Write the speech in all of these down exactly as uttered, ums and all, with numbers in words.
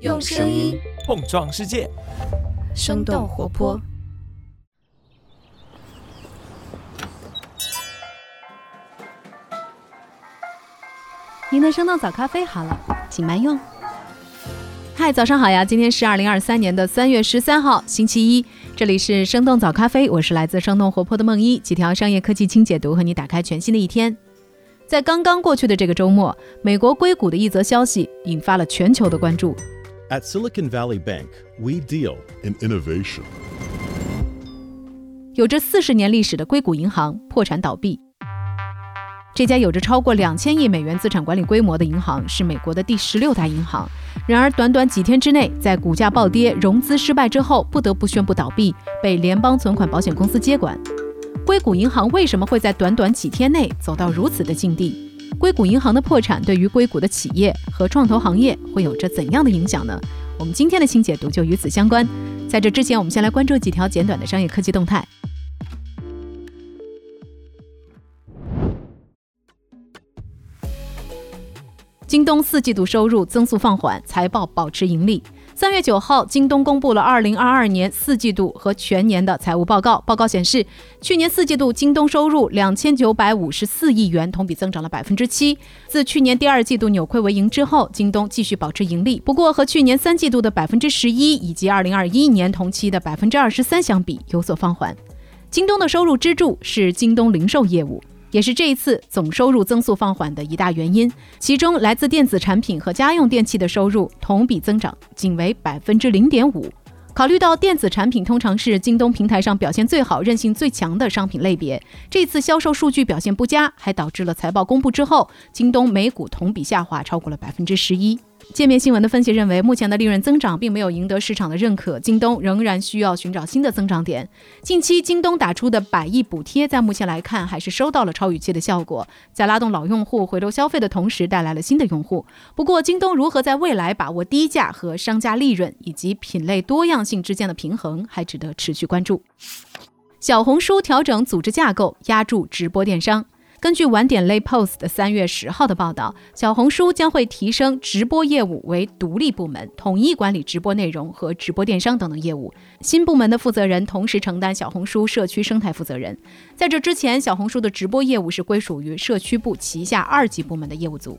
用声音碰撞世界，生动活泼。您的生动早咖啡好了，请慢用。嗨，早上好呀！今天是二零二三年的三月十三号，星期一。这里是生动早咖啡，我是来自生动活泼的孟一，几条商业科技轻解读，和你打开全新的一天。在刚刚过去的这个周末，美国硅谷的一则消息引发了全球的关注。At Silicon Valley Bank, we deal in innovation. 有着四十年历史的硅谷银行破产倒闭。这家有着超过两千亿美元资产管理规模的银行是美国的第十六大银行，然而短短几天之内，在股价暴跌、融资失败之后，不得不宣布倒闭，被联邦存款保险公司接管。硅谷银行为什么会在短短几天内走到如此的境地？硅谷银行的破产对于硅谷的企业和创投行业会有着怎样的影响呢？我们今天的轻解读就与此相关。在这之前，我们先来关注几条简短的商业科技动态。京东四季度收入增速放缓，财报保持盈利。三月九号，京东公布了二零二二年四季度和全年的财务报告。报告显示，去年四季度京东收入两千九百五十四亿元，同比增长了百分之七。自去年第二季度扭亏为盈之后，京东继续保持盈利。不过，和去年三季度的百分之十一以及二零二一年同期的百分之二十三相比，有所放缓。京东的收入支柱是京东零售业务。也是这一次总收入增速放缓的一大原因，其中来自电子产品和家用电器的收入同比增长仅为 百分之零点五。 考虑到电子产品通常是京东平台上表现最好、韧性最强的商品类别，这次销售数据表现不佳，还导致了财报公布之后京东每股同比下滑超过了 百分之十一。界面新闻的分析认为，目前的利润增长并没有赢得市场的认可，京东仍然需要寻找新的增长点。近期京东打出的百亿补贴，在目前来看还是收到了超预期的效果，在拉动老用户回流消费的同时，带来了新的用户。不过，京东如何在未来把握低价和商家利润以及品类多样性之间的平衡，还值得持续关注。小红书调整组织架构，压住直播电商。根据晚点类 Post 的三月十号的报道，小红书将会提升直播业务为独立部门，统一管理直播内容和直播电商等等业务。新部门的负责人同时承担小红书社区生态负责人。在这之前，小红书的直播业务是归属于社区部旗下二级部门的业务组。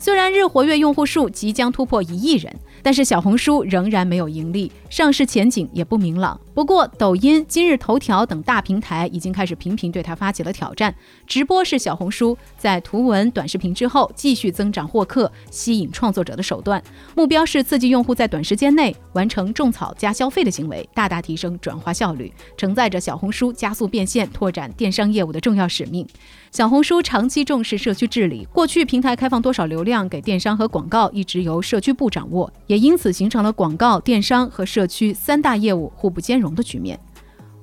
虽然日活跃用户数即将突破一亿人，但是小红书仍然没有盈利，上市前景也不明朗。不过，抖音、今日头条等大平台已经开始频频对它发起了挑战。直播是小红书在图文、短视频之后继续增长获客、吸引创作者的手段，目标是刺激用户在短时间内完成种草加消费的行为，大大提升转化效率，承载着小红书加速变现、拓展电商业务的重要使命。小红书长期重视社区治理，过去平台开放多少流量量给电商和广告一直由社区部掌握，也因此形成了广告、电商和社区三大业务互不兼容的局面。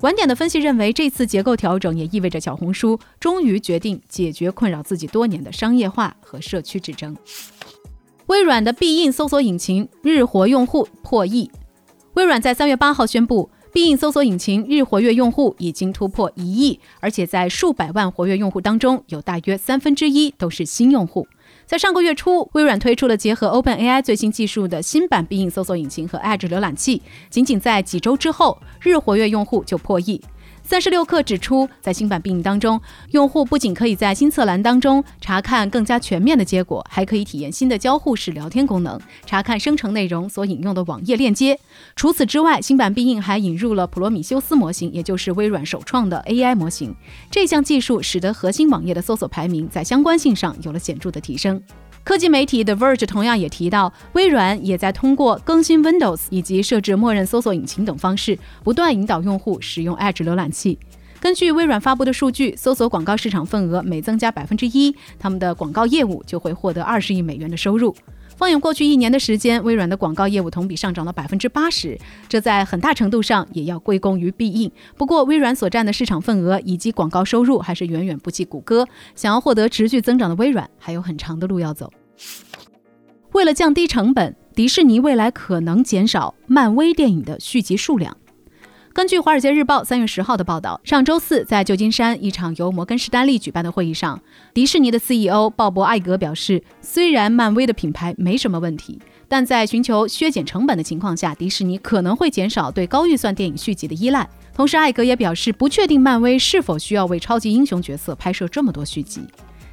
晚点的分析认为，这次结构调整也意味着小红书终于决定解决困扰自己多年的商业化和社区之争。微软的必应搜索引擎日活用户破亿。微软在三月八号宣布，必应搜索引擎日活跃用户已经突破一亿，而且在数百万活跃用户当中，有大约三分之一都是新用户。在上个月初，微软推出了结合 OpenAI 最新技术的新版必应搜索引擎和 Edge 浏览器，仅仅在几周之后，日活跃用户就破亿。三十六氪指出，在新版必应当中，用户不仅可以在新测栏当中查看更加全面的结果，还可以体验新的交互式聊天功能，查看生成内容所引用的网页链接。除此之外，新版必应还引入了普罗米修斯模型，也就是微软首创的 A I 模型。这项技术使得核心网页的搜索排名在相关性上有了显著的提升。科技媒体 The Verge 同样也提到，微软也在通过更新 Windows 以及设置默认搜索引擎等方式，不断引导用户使用 Edge 浏览器。根据微软发布的数据，搜索广告市场份额每增加 百分之一， 他们的广告业务就会获得二十亿美元的收入。放眼过去一年的时间，微软的广告业务同比上涨了 百分之八十， 这在很大程度上也要归功于必应。不过，微软所占的市场份额以及广告收入还是远远不及谷歌，想要获得持续增长的微软还有很长的路要走。为了降低成本，迪士尼未来可能减少漫威电影的续集数量。根据《华尔街日报》三月十号的报道，上周四在旧金山一场由摩根士丹利举办的会议上，迪士尼的 C E O 鲍勃·艾格表示，虽然漫威的品牌没什么问题，但在寻求削减成本的情况下，迪士尼可能会减少对高预算电影续集的依赖。同时，艾格也表示不确定漫威是否需要为超级英雄角色拍摄这么多续集。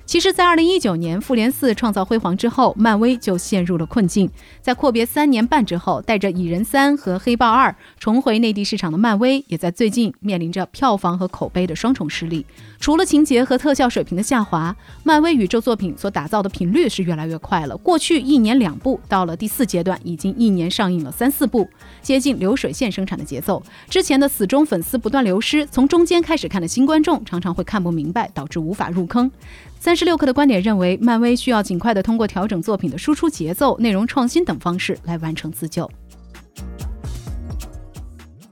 其实，在二零一九年《复联四》创造辉煌之后，漫威就陷入了困境。在阔别三年半之后，带着《蚁人三》和《黑豹二》重回内地市场的漫威，也在最近面临着票房和口碑的双重失利。除了情节和特效水平的下滑，漫威宇宙作品所打造的频率是越来越快了。过去一年两部，到了第四阶段已经一年上映了三四部，接近流水线生产的节奏。之前的死忠粉丝不断流失，从中间开始看的新观众常常会看不明白，导致无法入坑。三十六氪的观点认为，漫威需要尽快地通过调整作品的输出节奏、内容创新等方式来完成自救。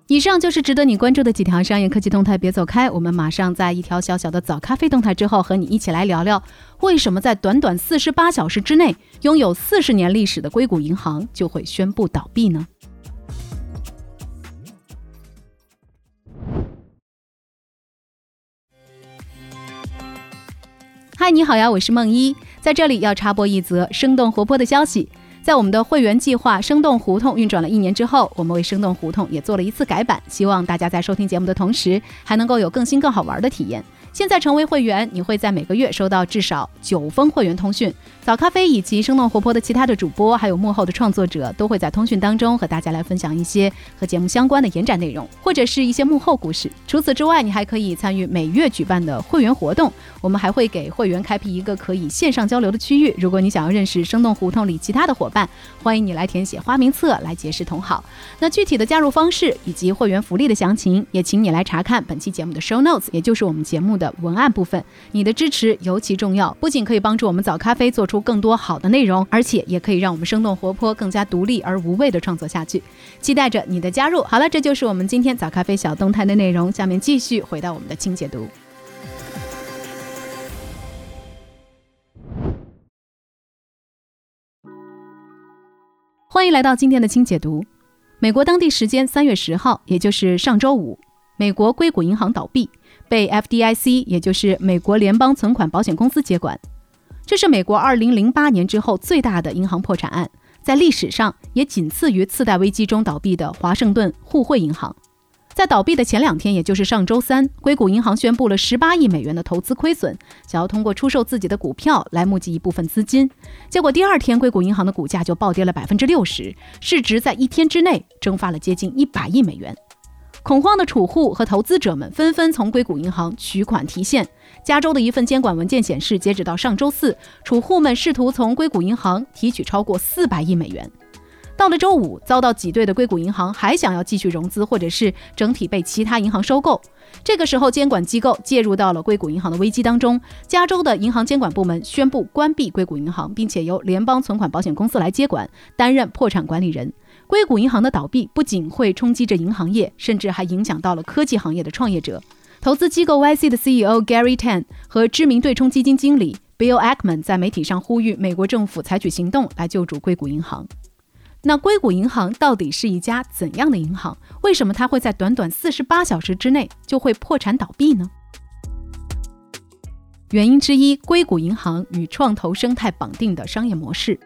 以上就是值得你关注的几条商业科技动态，别走开，我们马上在一条小小的早咖啡动态之后，和你一起来聊聊为什么在短短四十八小时之内，拥有四十年历史的硅谷银行就会宣布倒闭呢？嗨，你好呀，我是Mengyi，在这里要插播一则生动活泼的消息。在我们的会员计划生动胡同运转了一年之后，我们为生动胡同也做了一次改版，希望大家在收听节目的同时还能够有更新更好玩的体验。现在成为会员，你会在每个月收到至少九封会员通讯，早咖啡以及生动活泼的其他的主播还有幕后的创作者都会在通讯当中和大家来分享一些和节目相关的延展内容，或者是一些幕后故事。除此之外，你还可以参与每月举办的会员活动，我们还会给会员开辟一个可以线上交流的区域。如果你想要认识生动胡同里其他的伙伴，欢迎你来填写花名册来结识同好。那具体的加入方式以及会员福利的详情，也请你来查看本期节目的 show notes， 也就是我们节目的文案部分。你的支持尤其重要，不仅可以帮助我们早咖啡做出更多好的内容，而且也可以让我们生动活泼、更加独立而无畏的创作下去。期待着你的加入。好了，这就是我们今天早咖啡小动态的内容，下面继续回到我们的清解读。欢迎来到今天的清解读。美国当地时间三月十号，也就是上周五，美国硅谷银行倒闭，被 F D I C， 也就是美国联邦存款保险公司接管。这是美国二零零八年之后最大的银行破产案，在历史上也仅次于次贷危机中倒闭的华盛顿互惠银行。在倒闭的前两天，也就是上周三，硅谷银行宣布了十八亿美元的投资亏损，想要通过出售自己的股票来募集一部分资金。结果第二天，硅谷银行的股价就暴跌了 百分之六十， 市值在一天之内蒸发了接近一百亿美元。恐慌的储户和投资者们纷纷从硅谷银行取款提现。加州的一份监管文件显示，截止到上周四，储户们试图从硅谷银行提取超过四百亿美元。到了周五，遭到挤兑的硅谷银行还想要继续融资，或者是整体被其他银行收购。这个时候，监管机构介入到了硅谷银行的危机当中。加州的银行监管部门宣布关闭硅谷银行，并且由联邦存款保险公司来接管，担任破产管理人。硅谷银行的倒闭不仅会冲击着银行业，甚至还影响到了科技行业的创业者。投资机构 Y C 的 C E O Gary Tan 和知名对冲基金经理 Bill Ackman 在媒体上呼吁美国政府采取行动来救助硅谷银行。那硅谷银行到底是一家怎样的银行？为什么它会在短短四十八小时之内就会破产倒闭呢？原因之一，硅谷银行与创投生态绑定的商业模式。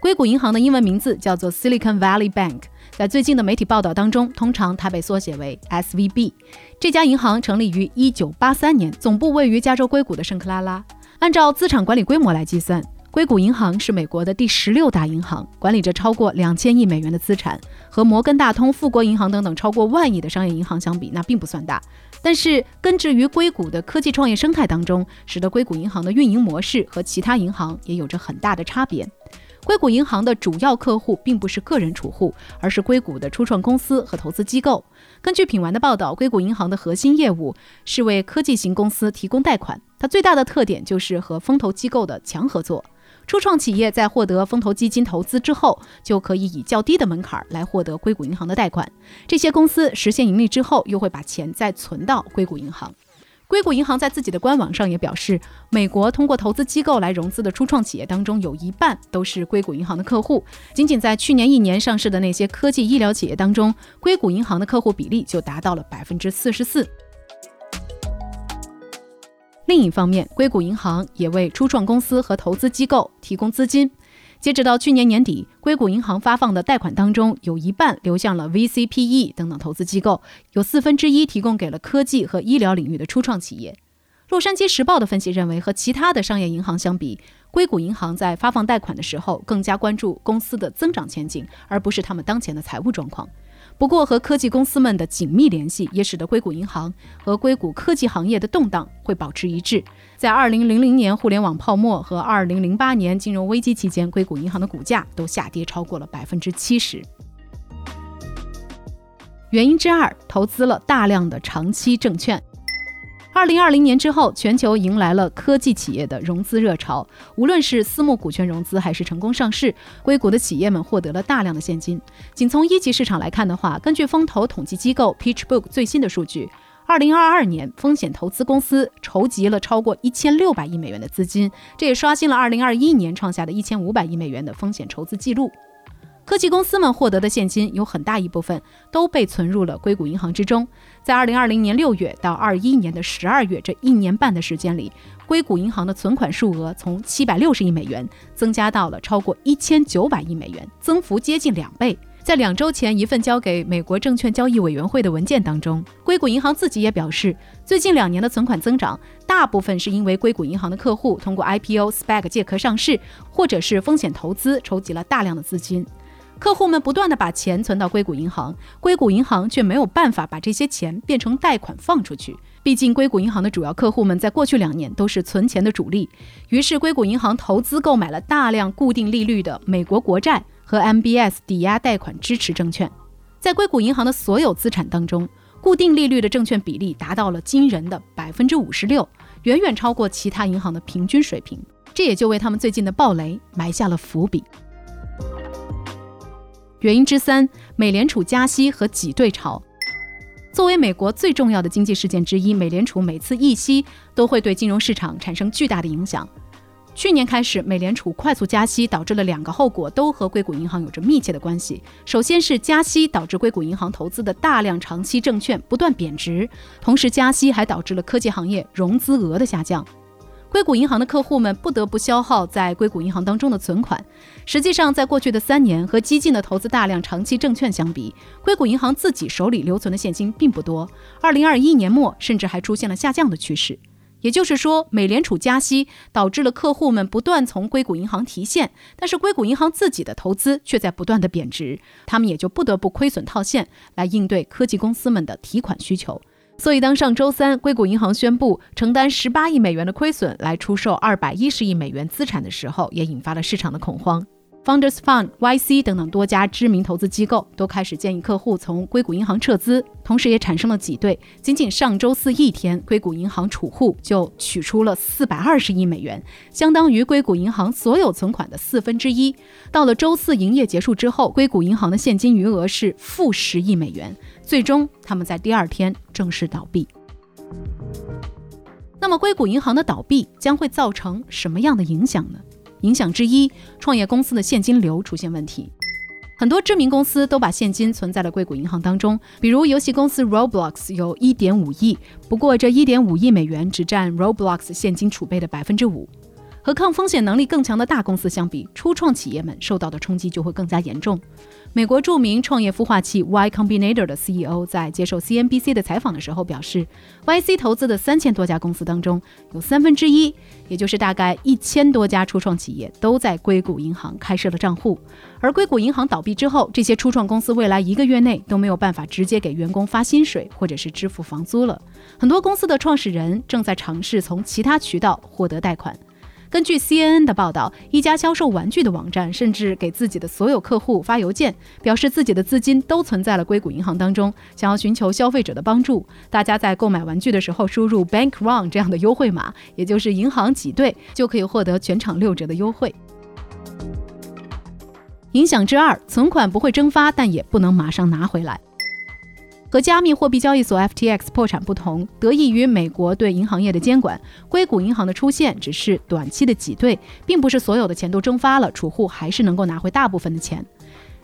硅谷银行的英文名字叫做 Silicon Valley Bank， 在最近的媒体报道当中，通常它被缩写为 S V B。 这家银行成立于一九八三年，总部位于加州硅谷的圣克拉拉。按照资产管理规模来计算，硅谷银行是美国的第十六大银行，管理着超过两千亿美元的资产，和摩根大通、富国银行等等超过万亿的商业银行相比，那并不算大。但是根植于硅谷的科技创业生态当中，使得硅谷银行的运营模式和其他银行也有着很大的差别。硅谷银行的主要客户并不是个人储户，而是硅谷的初创公司和投资机构。根据品玩的报道，硅谷银行的核心业务是为科技型公司提供贷款，它最大的特点就是和风投机构的强合作。初创企业在获得风投基金投资之后，就可以以较低的门槛来获得硅谷银行的贷款。这些公司实现盈利之后，又会把钱再存到硅谷银行。硅谷银行在自己的官网上也表示，美国通过投资机构来融资的初创企业当中，有一半都是硅谷银行的客户。仅仅在去年一年上市的那些科技医疗企业当中，硅谷银行的客户比例就达到了 百分之四十四。另一方面，硅谷银行也为初创公司和投资机构提供资金。截止到去年年底，硅谷银行发放的贷款当中，有一半流向了 V C P E 等等投资机构，有四分之一提供给了科技和医疗领域的初创企业。洛杉矶时报的分析认为，和其他的商业银行相比，硅谷银行在发放贷款的时候更加关注公司的增长前景，而不是他们当前的财务状况。不过，和科技公司们的紧密联系也使得硅谷银行和硅谷科技行业的动荡会保持一致。在二零零零年互联网泡沫和二零零八年金融危机期间，硅谷银行的股价都下跌超过了 百分之七十。原因之二，投资了大量的长期证券。二零二零年之后，全球迎来了科技企业的融资热潮，无论是私募股权融资还是成功上市，硅谷的企业们获得了大量的现金。仅从一级市场来看的话，根据风投统计机构 PitchBook 最新的数据，二零二二年风险投资公司筹集了超过一千六百亿美元的资金，这也刷新了二零二一年创下的一千五百亿美元的风险筹资记录。科技公司们获得的现金有很大一部分都被存入了硅谷银行之中。在二零二零年六月到二一年的十二月这一年半的时间里，硅谷银行的存款数额从七百六十亿美元增加到了超过一千九百亿美元，增幅接近两倍。在两周前一份交给美国证券交易委员会的文件当中，硅谷银行自己也表示，最近两年的存款增长大部分是因为硅谷银行的客户通过 I P O、S P A C 借壳上市，或者是风险投资筹集了大量的资金。客户们不断地把钱存到硅谷银行，硅谷银行却没有办法把这些钱变成贷款放出去。毕竟硅谷银行的主要客户们在过去两年都是存钱的主力，于是硅谷银行投资购买了大量固定利率的美国国债和 M B S 抵押贷款支持证券。在硅谷银行的所有资产当中，固定利率的证券比例达到了惊人的 百分之五十六， 远远超过其他银行的平均水平，这也就为他们最近的暴雷埋下了伏笔。原因之三，美联储加息和挤兑潮。作为美国最重要的经济事件之一，美联储每次议息都会对金融市场产生巨大的影响。去年开始，美联储快速加息导致了两个后果都和硅谷银行有着密切的关系。首先是加息导致硅谷银行投资的大量长期证券不断贬值，同时加息还导致了科技行业融资额的下降。硅谷银行的客户们不得不消耗在硅谷银行当中的存款。实际上，在过去的三年，和激进的投资大量长期证券相比，硅谷银行自己手里留存的现金并不多。二零二一年末，甚至还出现了下降的趋势。也就是说，美联储加息导致了客户们不断从硅谷银行提现，但是硅谷银行自己的投资却在不断的贬值，他们也就不得不亏损套现来应对科技公司们的提款需求。所以当上周三硅谷银行宣布承担十八亿美元的亏损来出售二百一十亿美元资产的时候，也引发了市场的恐慌。Founders Fund、Y C 等等多家知名投资机构都开始建议客户从硅谷银行撤资，同时也产生了挤兑。仅仅上周四一天，硅谷银行储户就取出了四百二十亿美元，相当于硅谷银行所有存款的四分之一。到了周四营业结束之后，硅谷银行的现金余额是负十亿美元，最终他们在第二天正式倒闭。那么硅谷银行的倒闭将会造成什么样的影响呢？影响之一，创业公司的现金流出现问题。很多知名公司都把现金存在了硅谷银行当中，比如游戏公司 Roblox 有 一点五亿，不过这 一点五亿美元只占 Roblox 现金储备的 百分之五。 和抗风险能力更强的大公司相比，初创企业们受到的冲击就会更加严重。美国著名创业孵化器 Y Combinator 的 C E O 在接受 C N B C 的采访的时候表示， Y C 投资的三千多家公司当中，有三分之一，也就是大概一千多家初创企业都在硅谷银行开设了账户。而硅谷银行倒闭之后，这些初创公司未来一个月内都没有办法直接给员工发薪水或者是支付房租了。很多公司的创始人正在尝试从其他渠道获得贷款。根据 C N N 的报道，一家销售玩具的网站甚至给自己的所有客户发邮件，表示自己的资金都存在了硅谷银行当中，想要寻求消费者的帮助。大家在购买玩具的时候输入 bank run 这样的优惠码，也就是银行挤兑，就可以获得全场六折的优惠。影响之二，存款不会蒸发，但也不能马上拿回来。和加密货币交易所 F T X 破产不同，得益于美国对银行业的监管，硅谷银行的出现只是短期的挤兑，并不是所有的钱都蒸发了，储户还是能够拿回大部分的钱。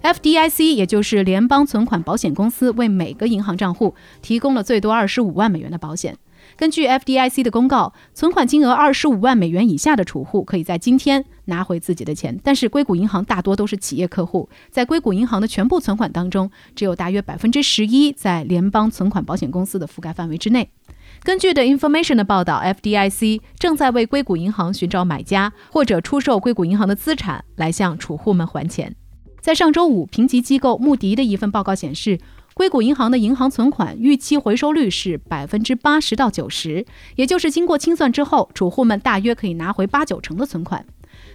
F D I C 也就是联邦存款保险公司为每个银行账户提供了最多二十五万美元的保险。根据 F D I C 的公告，存款金额二十五万美元以下的储户可以在今天拿回自己的钱，但是硅谷银行大多都是企业客户，在硅谷银行的全部存款当中，只有大约 百分之十一 在联邦存款保险公司的覆盖范围之内。根据 The Information 的报道 ，F D I C 正在为硅谷银行寻找买家，或者出售硅谷银行的资产来向储户们还钱。在上周五，评级机构穆迪的一份报告显示，硅谷银行的银行存款预期回收率是 百分之八十到百分之九十， 也就是经过清算之后，储户们大约可以拿回八九成的存款。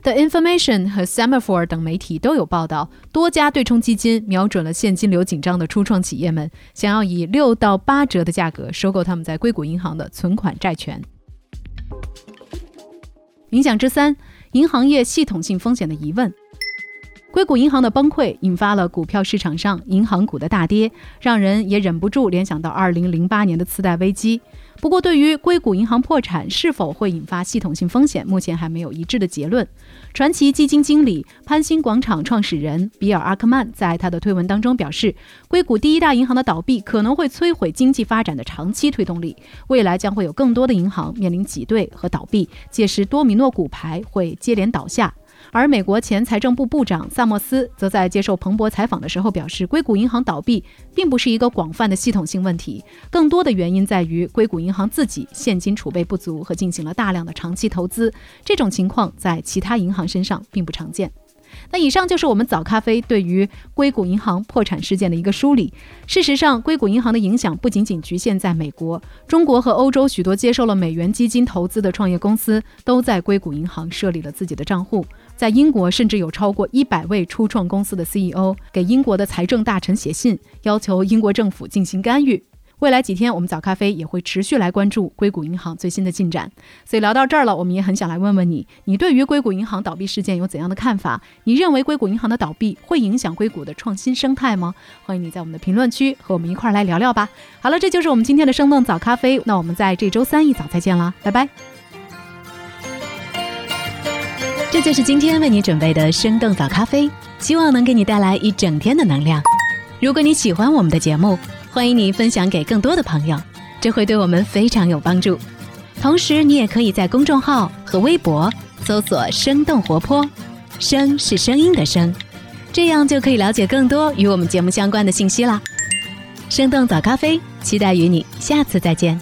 The Information 和 Semaphore 等媒体都有报道，多家对冲基金瞄准了现金流紧张的初创企业们，想要以六到八折的价格收购他们在硅谷银行的存款债权。冥想之三，银行业系统性风险的疑问。硅谷银行的崩溃引发了股票市场上银行股的大跌，让人也忍不住联想到二零零八年的次贷危机。不过，对于硅谷银行破产是否会引发系统性风险，目前还没有一致的结论。传奇基金经理、潘兴广场创始人比尔·阿克曼在他的推文当中表示，硅谷第一大银行的倒闭可能会摧毁经济发展的长期推动力，未来将会有更多的银行面临挤兑和倒闭，届时多米诺骨牌会接连倒下。而美国前财政部部长萨默斯则在接受彭博采访的时候表示，硅谷银行倒闭并不是一个广泛的系统性问题，更多的原因在于硅谷银行自己现金储备不足和进行了大量的长期投资，这种情况在其他银行身上并不常见。那以上就是我们早咖啡对于硅谷银行破产事件的一个梳理。事实上，硅谷银行的影响不仅仅局限在美国，中国和欧洲许多接受了美元基金投资的创业公司都在硅谷银行设立了自己的账户。在英国，甚至有超过一百位初创公司的 C E O 给英国的财政大臣写信，要求英国政府进行干预。未来几天，我们早咖啡也会持续来关注硅谷银行最新的进展。所以聊到这儿了，我们也很想来问问你，你对于硅谷银行倒闭事件有怎样的看法？你认为硅谷银行的倒闭会影响硅谷的创新生态吗？欢迎你在我们的评论区和我们一块儿来聊聊吧。好了，这就是我们今天的生动早咖啡，那我们在这周三一早再见了，拜拜。这就是今天为你准备的生动早咖啡，希望能给你带来一整天的能量。如果你喜欢我们的节目，欢迎你分享给更多的朋友，这会对我们非常有帮助。同时，你也可以在公众号和微博搜索“生动活泼”，声是声音的声，这样就可以了解更多与我们节目相关的信息啦。生动早咖啡，期待与你下次再见。